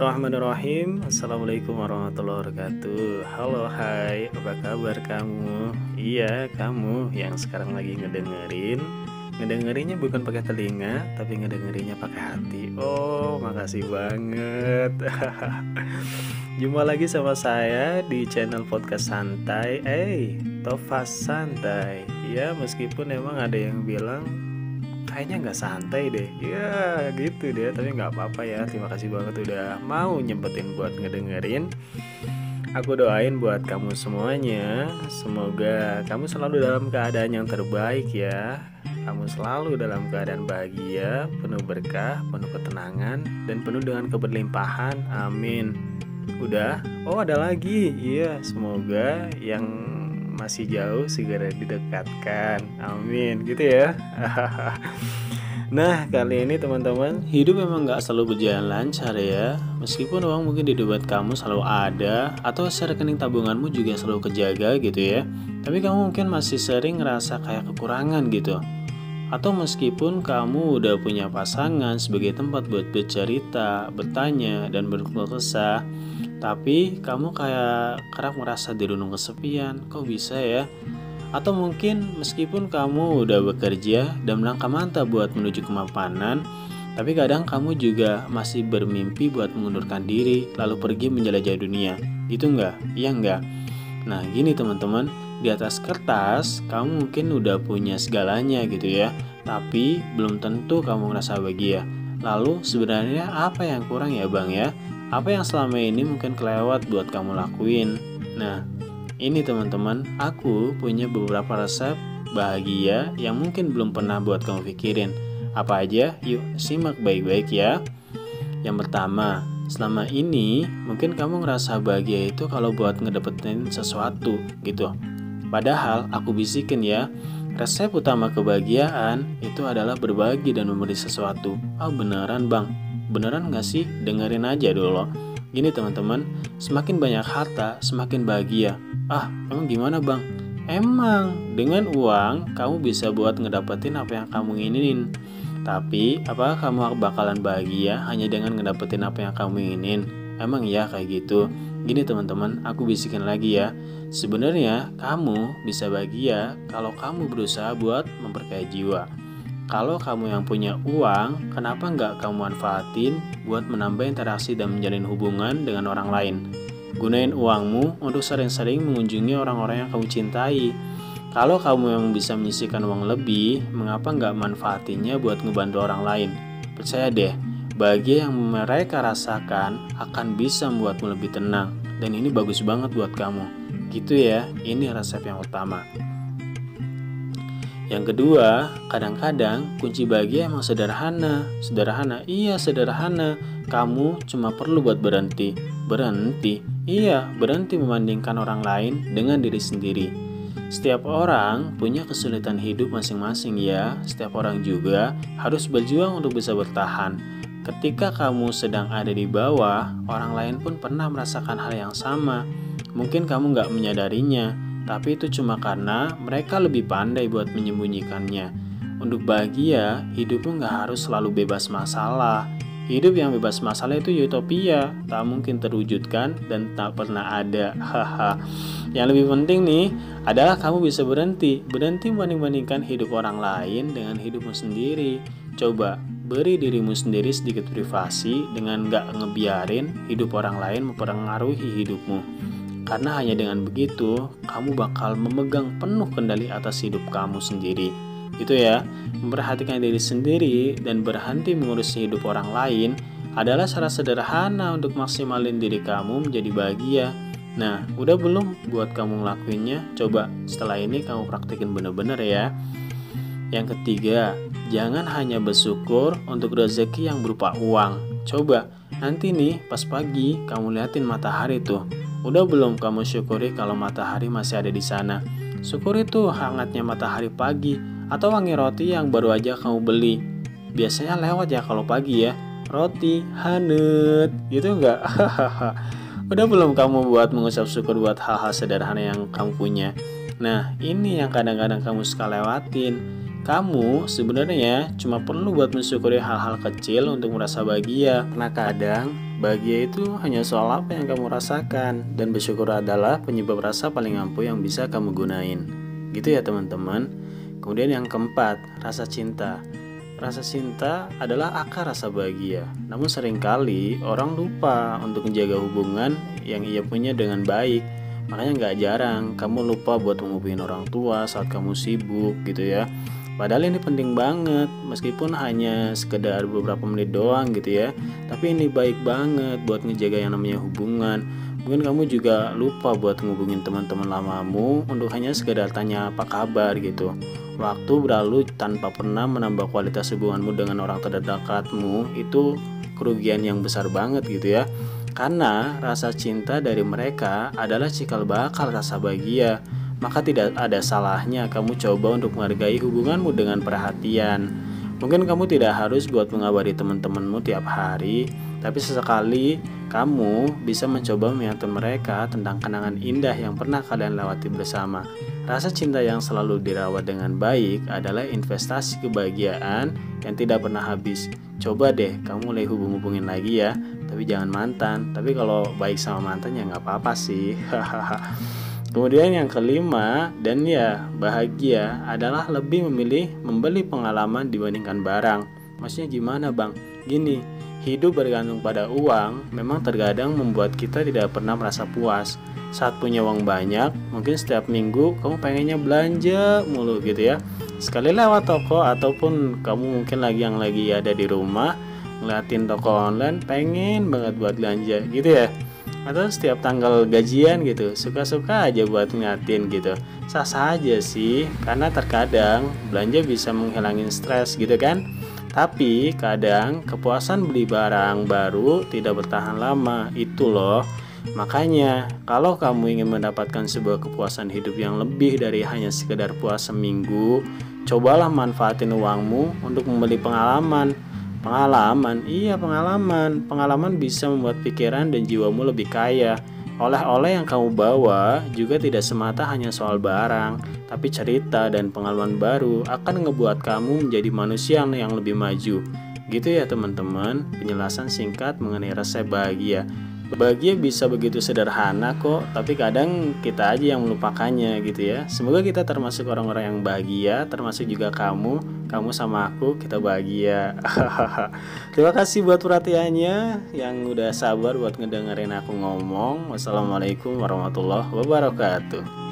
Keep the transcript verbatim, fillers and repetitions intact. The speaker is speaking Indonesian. Bismillahirrahmanirrahim. Assalamualaikum warahmatullahi wabarakatuh. Halo, hai, apa kabar kamu? Iya, kamu yang sekarang lagi ngedengerin. Ngedengerinnya bukan pakai telinga, tapi ngedengerinnya pakai hati. Oh, makasih banget. Jumpa lagi sama saya di channel podcast santai. Eh, Tofas santai. Ya, meskipun emang ada yang bilang kayaknya nggak santai deh, ya gitu deh, tapi nggak apa-apa ya. Terima kasih banget udah mau nyempetin buat ngedengerin. Aku doain buat kamu semuanya, semoga kamu selalu dalam keadaan yang terbaik ya. Kamu selalu dalam keadaan bahagia, penuh berkah, penuh ketenangan, dan penuh dengan keberlimpahan. Amin. Udah? Oh, ada lagi. Iya, semoga yang masih jauh segera didekatkan. Amin, gitu ya. Nah, kali ini teman-teman, hidup memang gak selalu berjalan lancar ya. Meskipun uang mungkin di dompet kamu selalu ada, atau rekening tabunganmu juga selalu kejaga gitu ya, tapi kamu mungkin masih sering ngerasa kayak kekurangan gitu. Atau meskipun kamu udah punya pasangan sebagai tempat buat bercerita, bertanya, dan berkeluh kesah, tapi kamu kayak kerap merasa dirundung kesepian. Kok bisa ya? Atau mungkin meskipun kamu udah bekerja dan melangkah mantap buat menuju kemapanan, tapi kadang kamu juga masih bermimpi buat mengundurkan diri lalu pergi menjelajah dunia. Gitu enggak? Iya enggak? Nah gini teman-teman, di atas kertas kamu mungkin udah punya segalanya gitu ya, tapi belum tentu kamu merasa bahagia. Lalu sebenarnya apa yang kurang ya bang ya? Apa yang selama ini mungkin kelewat buat kamu lakuin? Nah, ini teman-teman, aku punya beberapa resep bahagia yang mungkin belum pernah buat kamu pikirin. Apa aja? Yuk simak baik-baik ya. Yang pertama, selama ini mungkin kamu ngerasa bahagia itu kalau buat ngedapetin sesuatu gitu. Padahal aku bisikin ya, resep utama kebahagiaan itu adalah berbagi dan memberi sesuatu. Ah, beneran bang? Beneran gak sih? Dengerin aja dulu. Gini teman-teman, semakin banyak harta, semakin bahagia. Ah, emang gimana bang? Emang, dengan uang, kamu bisa buat ngedapetin apa yang kamu inginin. Tapi, apakah kamu bakalan bahagia hanya dengan ngedapetin apa yang kamu inginin? Emang ya kayak gitu? Gini teman-teman, aku bisikin lagi ya. Sebenarnya, kamu bisa bahagia kalau kamu berusaha buat memperkaya jiwa. Kalau kamu yang punya uang, kenapa nggak kamu manfaatin buat menambah interaksi dan menjalin hubungan dengan orang lain? Gunain uangmu untuk sering-sering mengunjungi orang-orang yang kamu cintai. Kalau kamu yang bisa menyisihkan uang lebih, mengapa nggak manfaatinnya buat ngebantu orang lain? Percaya deh, bahagia yang mereka rasakan akan bisa membuatmu lebih tenang. Dan ini bagus banget buat kamu. Gitu ya, ini resep yang utama. Yang kedua, kadang-kadang kunci bahagia emang sederhana. Sederhana, iya sederhana. Kamu cuma perlu buat berhenti. Berhenti, iya berhenti membandingkan orang lain dengan diri sendiri. Setiap orang punya kesulitan hidup masing-masing ya. Setiap orang juga harus berjuang untuk bisa bertahan. Ketika kamu sedang ada di bawah, orang lain pun pernah merasakan hal yang sama. Mungkin kamu gak menyadarinya, tapi itu cuma karena mereka lebih pandai buat menyembunyikannya. Untuk bahagia, hidupmu nggak harus selalu bebas masalah. Hidup yang bebas masalah itu utopia, tak mungkin terwujudkan dan tak pernah ada. Haha. Yang lebih penting nih adalah kamu bisa berhenti, berhenti membanding-bandingkan hidup orang lain dengan hidupmu sendiri. Coba beri dirimu sendiri sedikit privasi dengan nggak ngebiarin hidup orang lain mempengaruhi hidupmu. Karena hanya dengan begitu, kamu bakal memegang penuh kendali atas hidup kamu sendiri. Itu ya, memperhatikan diri sendiri dan berhenti mengurusi hidup orang lain adalah cara sederhana untuk maksimalin diri kamu menjadi bahagia. Nah, udah belum buat kamu ngelakuinnya? Coba setelah ini kamu praktekin bener-bener ya. Yang ketiga, jangan hanya bersyukur untuk rezeki yang berupa uang. Coba, nanti nih pas pagi kamu liatin matahari tuh. Udah belum kamu syukuri kalau matahari masih ada di sana? Syukuri tuh hangatnya matahari pagi, atau wangi roti yang baru aja kamu beli. Biasanya lewat ya kalau pagi ya, roti hangat gitu enggak? Udah belum kamu buat mengucap syukur buat hal-hal sederhana yang kamu punya? Nah, ini yang kadang-kadang kamu suka lewatin. Kamu sebenarnya cuma perlu buat mensyukuri hal-hal kecil untuk merasa bahagia. Nah, kadang Bahagia itu hanya soal apa yang kamu rasakan, dan bersyukur adalah penyebab rasa paling ampuh yang bisa kamu gunain. Gitu ya teman-teman. Kemudian yang keempat, rasa cinta. Rasa cinta adalah akar rasa bahagia. Namun seringkali orang lupa untuk menjaga hubungan yang ia punya dengan baik. Makanya nggak jarang kamu lupa buat menghubungin orang tua saat kamu sibuk gitu ya. Padahal ini penting banget, meskipun hanya sekedar beberapa menit doang gitu ya. Tapi ini baik banget buat ngejaga yang namanya hubungan. Mungkin kamu juga lupa buat ngubungin teman-teman lamamu untuk hanya sekedar tanya apa kabar gitu. Waktu berlalu tanpa pernah menambah kualitas hubunganmu dengan orang terdekatmu, itu kerugian yang besar banget gitu ya. Karena rasa cinta dari mereka adalah cikal bakal rasa bahagia. Maka tidak ada salahnya kamu coba untuk menghargai hubunganmu dengan perhatian. Mungkin kamu tidak harus buat mengabari teman-temanmu tiap hari, tapi sesekali kamu bisa mencoba mengingatkan mereka tentang kenangan indah yang pernah kalian lewati bersama. Rasa cinta yang selalu dirawat dengan baik adalah investasi kebahagiaan yang tidak pernah habis. Coba deh kamu mulai hubung-hubungin lagi ya, tapi jangan mantan. Tapi kalau baik sama mantan ya nggak apa-apa sih. Kemudian yang kelima, dan ya bahagia adalah lebih memilih membeli pengalaman dibandingkan barang. Maksudnya gimana bang? Gini, hidup bergantung pada uang memang terkadang membuat kita tidak pernah merasa puas. Saat punya uang banyak, mungkin setiap minggu kamu pengennya belanja mulu gitu ya. Sekali lewat toko ataupun kamu mungkin lagi yang lagi ada di rumah, ngeliatin toko online pengen banget buat belanja gitu ya. Atau setiap tanggal gajian gitu, suka-suka aja buat ngeliatin gitu. Sah-sah aja sih, karena terkadang belanja bisa menghilangin stres gitu kan. Tapi kadang kepuasan beli barang baru tidak bertahan lama, itu loh. Makanya kalau kamu ingin mendapatkan sebuah kepuasan hidup yang lebih dari hanya sekedar puas seminggu, cobalah manfaatin uangmu untuk membeli pengalaman. Pengalaman, iya pengalaman. Pengalaman bisa membuat pikiran dan jiwamu lebih kaya. Oleh-oleh yang kamu bawa juga tidak semata hanya soal barang, tapi cerita dan pengalaman baru akan ngebuat kamu menjadi manusia yang lebih maju. Gitu ya teman-teman, penjelasan singkat mengenai resep bahagia. Bahagia bisa begitu sederhana kok, tapi kadang kita aja yang melupakannya gitu ya. Semoga kita termasuk orang-orang yang bahagia, termasuk juga kamu. Kamu sama aku, kita bahagia. Terima kasih buat perhatiannya, yang udah sabar buat ngedengerin aku ngomong. Wassalamualaikum warahmatullahi wabarakatuh.